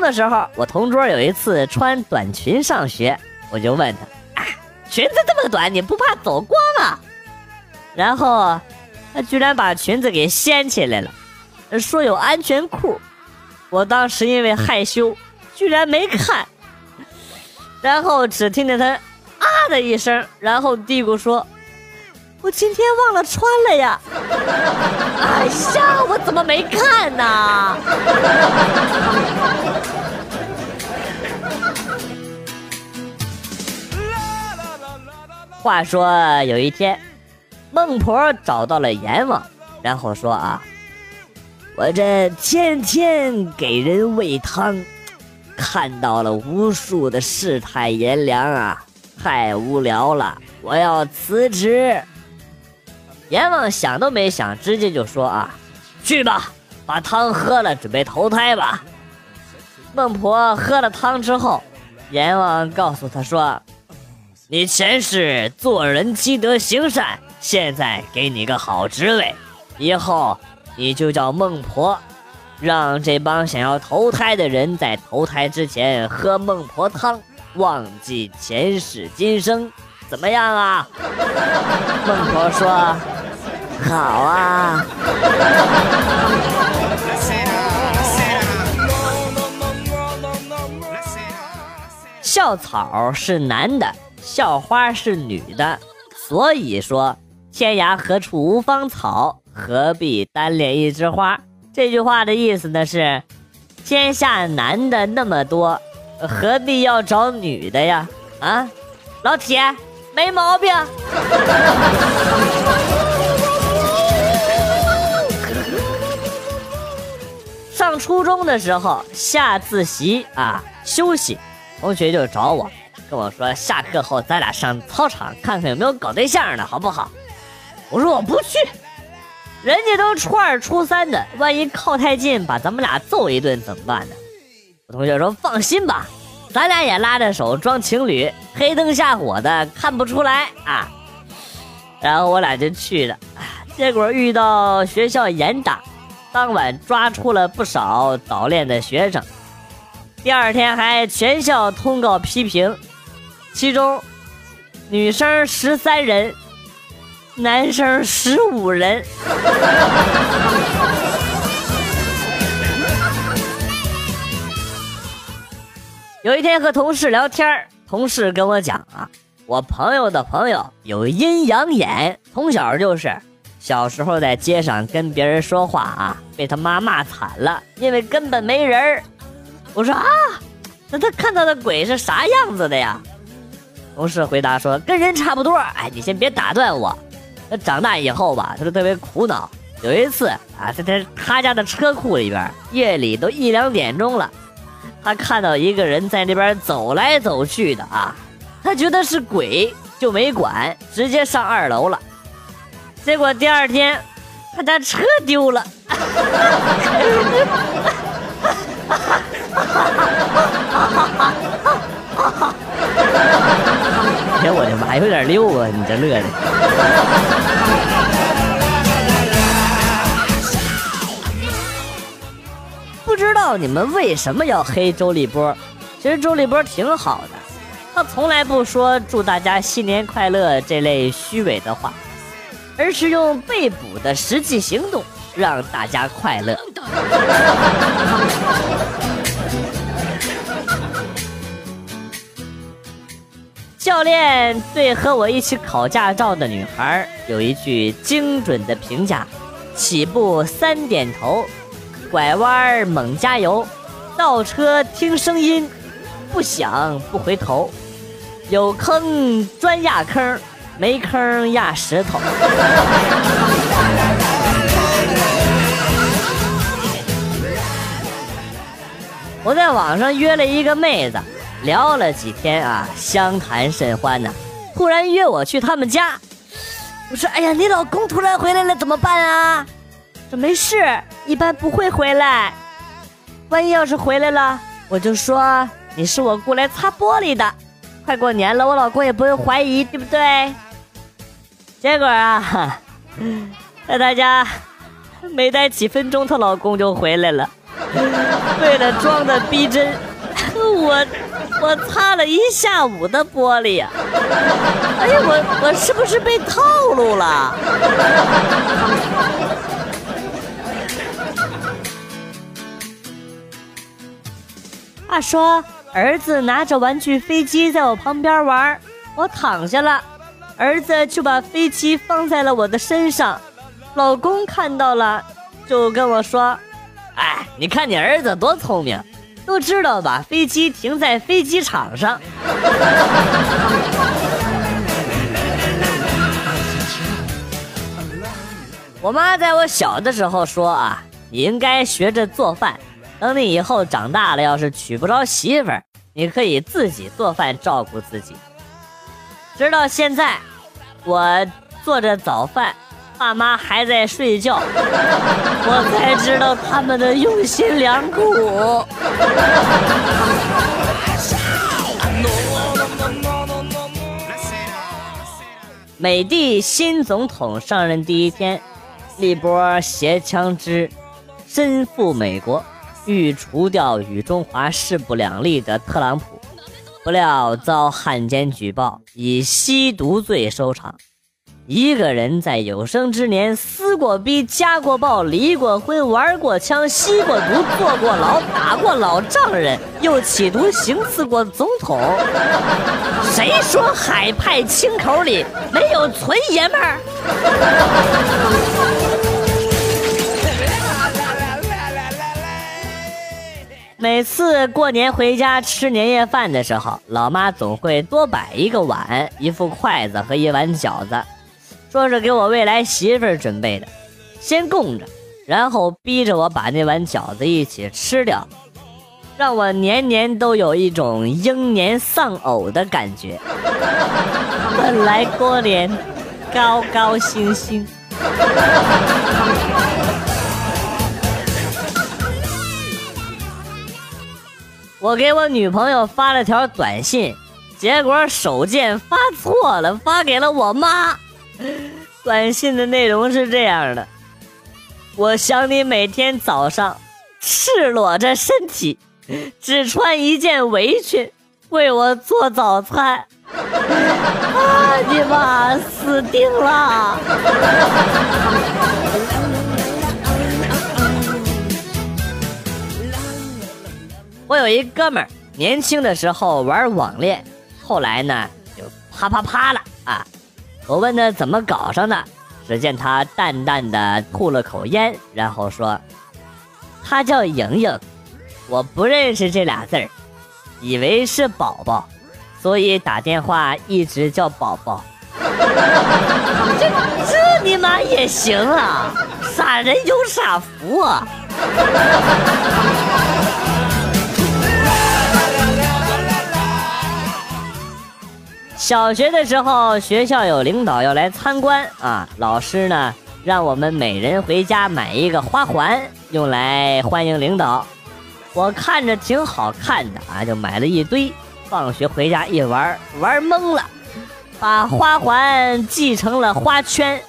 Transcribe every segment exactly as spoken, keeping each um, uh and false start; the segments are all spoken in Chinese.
中的时候，我同桌有一次穿短裙上学，我就问他，啊，裙子这么短，你不怕走光啊？然后他居然把裙子给掀起来了，说有安全裤。我当时因为害羞，居然没看，然后只听见他啊的一声，然后嘀咕说，我今天忘了穿了呀。哎呀，我怎么没看呢？话说有一天，孟婆找到了阎王，然后说啊，我这天天给人喂汤，看到了无数的世态炎凉啊，太无聊了，我要辞职。阎王想都没想，直接就说啊，去吧，把汤喝了，准备投胎吧。孟婆喝了汤之后，阎王告诉她说，你前世做人积德行善，现在给你个好职位，以后你就叫孟婆，让这帮想要投胎的人在投胎之前喝孟婆汤，忘记前世今生，怎么样啊？孟婆说，好啊。校草是男的，校花是女的，所以说天涯何处无芳草，何必单恋一枝花。这句话的意思呢是，天下男的那么多，何必要找女的呀？啊，老铁没毛病。上初中的时候，下自习啊休息，同学就找我，跟我说，下课后咱俩上操场看看有没有搞对象的，好不好？我说我不去，人家都初二初三的，万一靠太近把咱们俩揍一顿怎么办呢？我同学说，放心吧，咱俩也拉着手装情侣，黑灯瞎火的看不出来啊。然后我俩就去了，结果遇到学校严打，当晚抓出了不少早恋的学生，第二天还全校通告批评，其中女生十三人，男生十五人。有一天和同事聊天，同事跟我讲啊，我朋友的朋友有阴阳眼，从小就是小时候在街上跟别人说话啊，被他妈骂惨了，因为根本没人。我说啊，那他看到的鬼是啥样子的呀？同事回答说，跟人差不多。哎，你先别打断我。那长大以后吧，他就特别苦恼。有一次啊，在他他家的车库里边，夜里都一两点钟了，他看到一个人在那边走来走去的啊，他觉得是鬼，就没管，直接上二楼了。结果第二天，他家车丢了。哎，我这妈有点溜啊，你这乐的。不知道你们为什么要黑周立波？其实周立波挺好的，他从来不说祝大家新年快乐这类虚伪的话，而是用被捕的实际行动让大家快乐。教练对和我一起考驾照的女孩有一句精准的评价，起步三点头，拐弯猛加油，倒车听声音，不响不回头，有坑专压坑，没坑压石头。我在网上约了一个妹子，聊了几天啊，相谈甚欢呢、啊、突然约我去他们家。我说，哎呀，你老公突然回来了怎么办啊？说没事，一般不会回来，万一要是回来了，我就说你是我过来擦玻璃的，快过年了，我老公也不会怀疑，对不对？结果啊，在他家没待几分钟，她老公就回来了。为了装的逼真，我我擦了一下午的玻璃。哎呀，我我是不是被套路了？话说，儿子拿着玩具飞机在我旁边玩，我躺下了，儿子就把飞机放在了我的身上。老公看到了，就跟我说：“哎，你看你儿子多聪明，都知道把飞机停在飞机场上。”我妈在我小的时候说啊，你应该学着做饭。等你以后长大了，要是娶不着媳妇儿，你可以自己做饭照顾自己。直到现在，我做着早饭，爸妈还在睡觉，我才知道他们的用心良苦。美帝新总统上任第一天，利波携枪支身赴美国，欲除掉与中华势不两立的特朗普，不料遭汉奸举报，以吸毒罪收场。一个人在有生之年撕过逼、加过暴、离过婚、玩过枪、吸过毒、坐过牢、打过老丈人，又企图行刺过总统。谁说海派青口里没有纯爷们儿？每次过年回家吃年夜饭的时候，老妈总会多摆一个碗、一副筷子和一碗饺子，说是给我未来媳妇儿准备的，先供着，然后逼着我把那碗饺子一起吃掉，让我年年都有一种英年丧偶的感觉。本来过年高高兴兴。我给我女朋友发了条短信，结果手贱发错了，发给了我妈。短信的内容是这样的：我想你每天早上赤裸着身体，只穿一件围裙，为我做早餐。啊，你妈死定了！我有一哥们儿，年轻的时候玩网恋，后来呢就啪啪啪了啊！我问他怎么搞上的，只见他淡淡的吐了口烟，然后说：“他叫莹莹，我不认识这俩字儿，以为是宝宝，所以打电话一直叫宝宝。这”这你妈也行啊！傻人有傻福啊！小学的时候，学校有领导要来参观啊，老师呢让我们每人回家买一个花环，用来欢迎领导。我看着挺好看的啊，就买了一堆。放学回家一玩，玩懵了，把花环系成了花圈。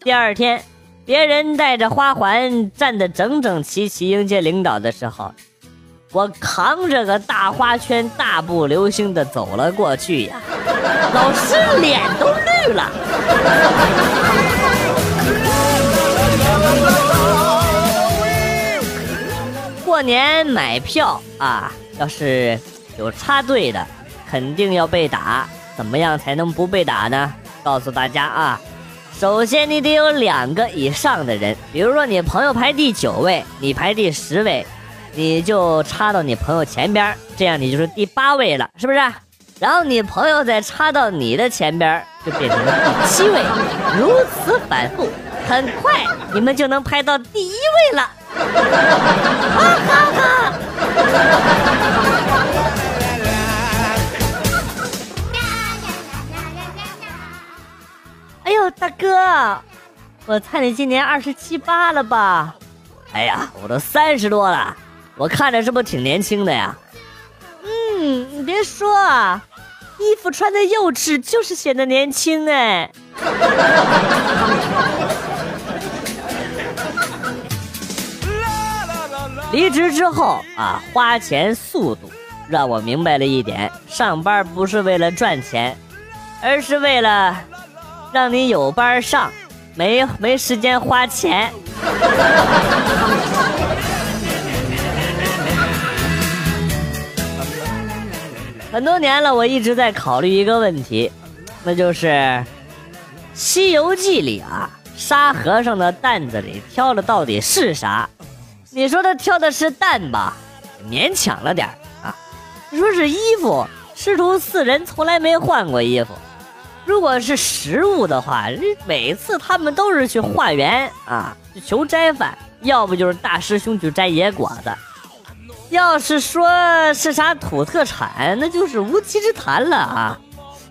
第二天，别人带着花环站得整整齐齐迎接领导的时候，我扛着个大花圈大步流星的走了过去呀，老师脸都绿了。过年买票啊，要是有插队的肯定要被打，怎么样才能不被打呢？告诉大家啊，首先你得有两个以上的人，比如说你朋友排第九位，你排第十位，你就插到你朋友前边，这样你就是第八位了，是不是？然后你朋友再插到你的前边，就变成了第七位，如此反复，很快你们就能排到第一位了。哈哈哈！哎呦，大哥，我猜你今年二十七八了吧？哎呀，我都三十多了。我看着是不是挺年轻的呀？嗯，你别说啊，衣服穿的幼稚就是显得年轻哎。离职之后啊，花钱速度让我明白了一点，上班不是为了赚钱，而是为了让你有班上，没没时间花钱。很多年了，我一直在考虑一个问题，那就是《西游记》里啊，沙和尚的担子里挑的到底是啥？你说他挑的是担吧，勉强了点啊。你说是衣服，师徒四人从来没换过衣服。如果是食物的话，每次他们都是去化缘啊，去求斋饭，要不就是大师兄去摘野果子。要是说是啥土特产，那就是无稽之谈了啊。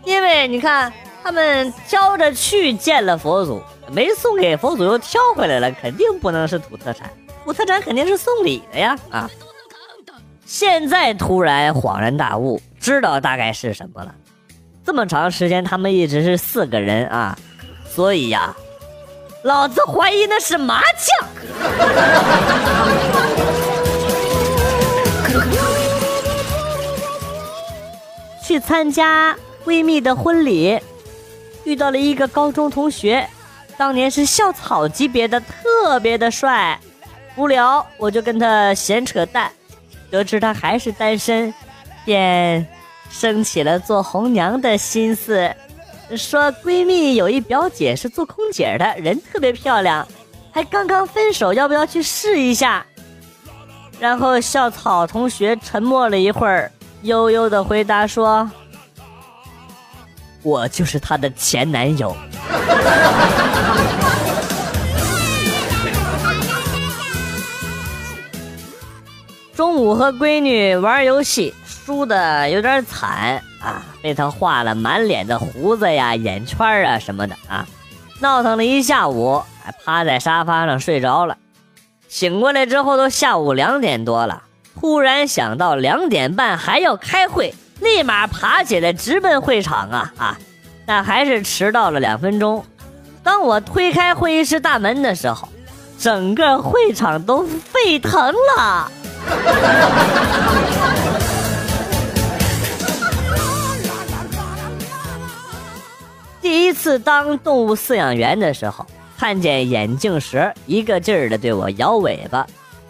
因为你看他们挑着去见了佛祖，没送给佛祖又挑回来了，肯定不能是土特产，土特产肯定是送礼的呀啊！现在突然恍然大悟，知道大概是什么了。这么长时间他们一直是四个人啊，所以呀、啊、老子怀疑那是麻将。去参加闺蜜的婚礼，遇到了一个高中同学，当年是校草级别的，特别的帅。无聊我就跟他闲扯淡，得知他还是单身，便升起了做红娘的心思。说闺蜜有一表姐是做空姐的，人特别漂亮，还刚刚分手，要不要去试一下？然后校草同学沉默了一会儿，悠悠的回答说，我就是她的前男友。中午和闺女玩游戏，输的有点惨啊，被她画了满脸的胡子呀、眼圈啊什么的啊，闹腾了一下午，还趴在沙发上睡着了。醒过来之后都下午两点多了，突然想到两点半还要开会，立马爬起来直奔会场啊啊！但还是迟到了两分钟。当我推开会议室大门的时候，整个会场都沸腾了。第一次当动物饲养员的时候，看见眼镜蛇一个劲儿的对我摇尾巴，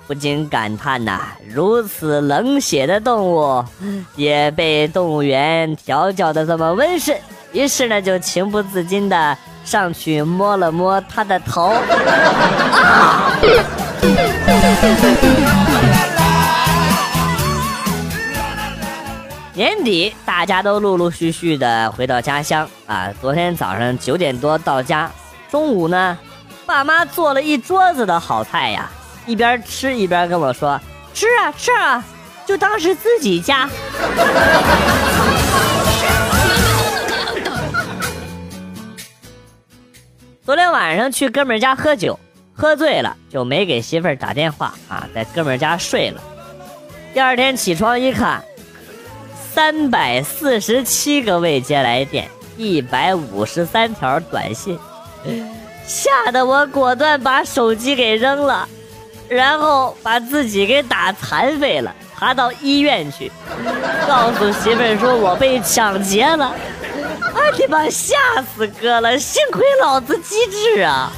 不禁感叹呐、啊，如此冷血的动物也被动物园调教的这么温顺。于是呢，就情不自禁的上去摸了摸它的头。啊！年底大家都陆陆续续的回到家乡啊，昨天早上九点多到家，中午呢爸妈做了一桌子的好菜呀，一边吃一边跟我说，吃啊吃啊，就当是自己家。昨天晚上去哥们儿家喝酒，喝醉了就没给媳妇儿打电话啊，在哥们儿家睡了。第二天起床一看，三百四十七个未接来电，一百五十三条短信，吓得我果断把手机给扔了，然后把自己给打残废了，爬到医院去，告诉媳妇儿说我被抢劫了。啊，你妈，吓死哥了！幸亏老子机智啊！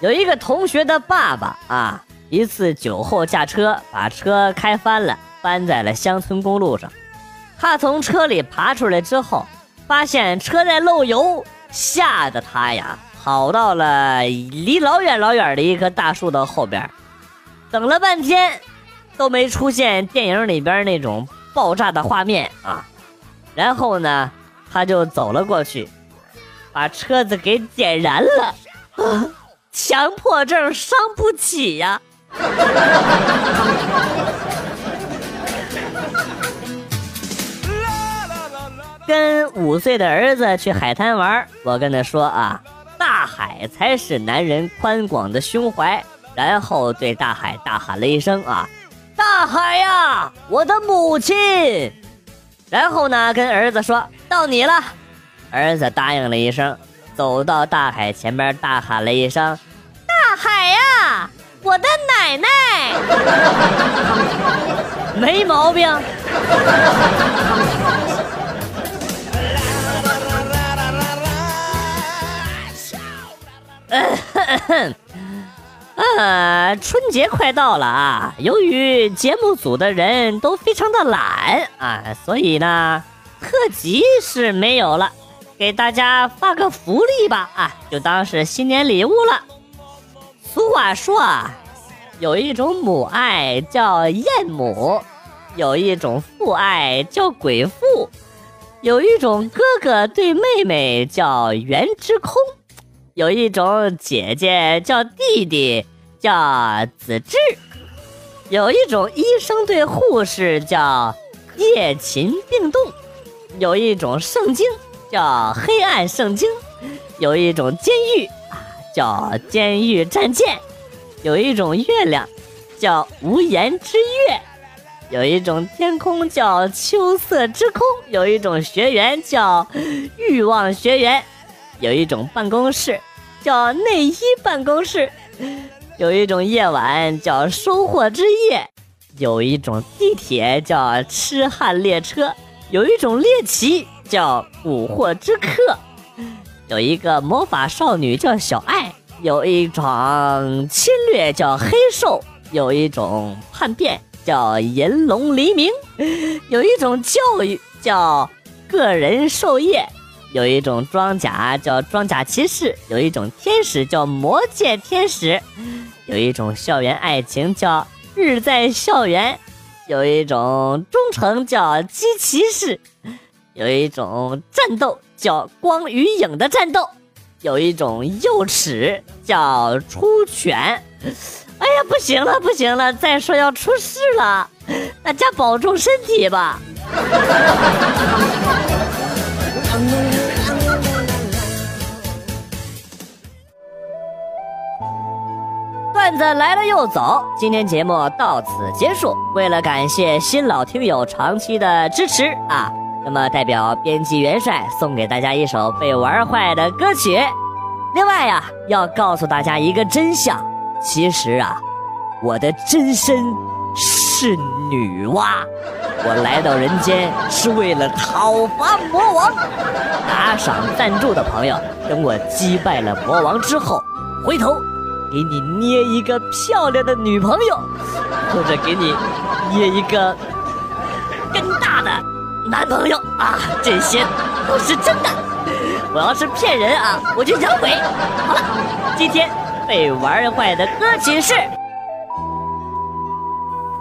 有一个同学的爸爸啊，一次酒后驾车，把车开翻了，翻在了乡村公路上。他从车里爬出来之后，发现车在漏油，吓得他呀跑到了离老远老远的一棵大树的后边，等了半天都没出现电影里边那种爆炸的画面啊。然后呢，他就走了过去，把车子给点燃了。啊，强迫症伤不起呀、啊、跟五岁的儿子去海滩玩，我跟他说啊，大海才是男人宽广的胸怀，然后对大海大喊了一声啊，大海呀，我的母亲。然后呢跟儿子说，到你了。儿子答应了一声，走到大海前边，大喊了一声：“大海呀，我的奶奶！”没毛病。呃，春节快到了啊！由于节目组的人都非常的懒啊，所以呢，特辑是没有了，给大家发个福利吧啊，就当是新年礼物了。俗话说啊，有一种母爱叫艳母，有一种父爱叫鬼父，有一种哥哥对妹妹叫缘之空。有一种姐姐叫弟弟叫子智，有一种医生对护士叫夜勤病动，有一种圣经叫黑暗圣经，有一种监狱叫监狱战舰，有一种月亮叫无言之月，有一种天空叫秋色之空，有一种学员叫欲望学员，有一种办公室叫内衣办公室，有一种夜晚叫收获之夜，有一种地铁叫痴汉列车，有一种猎奇叫蛊惑之客，有一个魔法少女叫小爱，有一种侵略叫黑兽，有一种叛变叫银龙黎明，有一种教育叫个人授业，有一种装甲叫装甲骑士，有一种天使叫魔界天使，有一种校园爱情叫日在校园，有一种忠诚叫鸡骑士，有一种战斗叫光与影的战斗，有一种幼齿叫出拳。哎呀，不行了不行了，再说要出事了，大家保重身体吧。段子来了又走，今天节目到此结束。为了感谢新老听友长期的支持啊，那么代表编辑元帅送给大家一首被玩坏的歌曲。另外呀、啊，要告诉大家一个真相，其实啊，我的真身是女娲，我来到人间是为了讨伐魔王。打赏赞助的朋友，等我击败了魔王之后，回头给你捏一个漂亮的女朋友，或者给你捏一个更大的男朋友啊，这些都是真的。我要是骗人啊，我就养鬼。好了，今天被玩坏的歌曲是《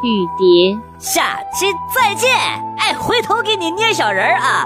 雨蝶》，下期再见。哎，回头给你捏小人啊。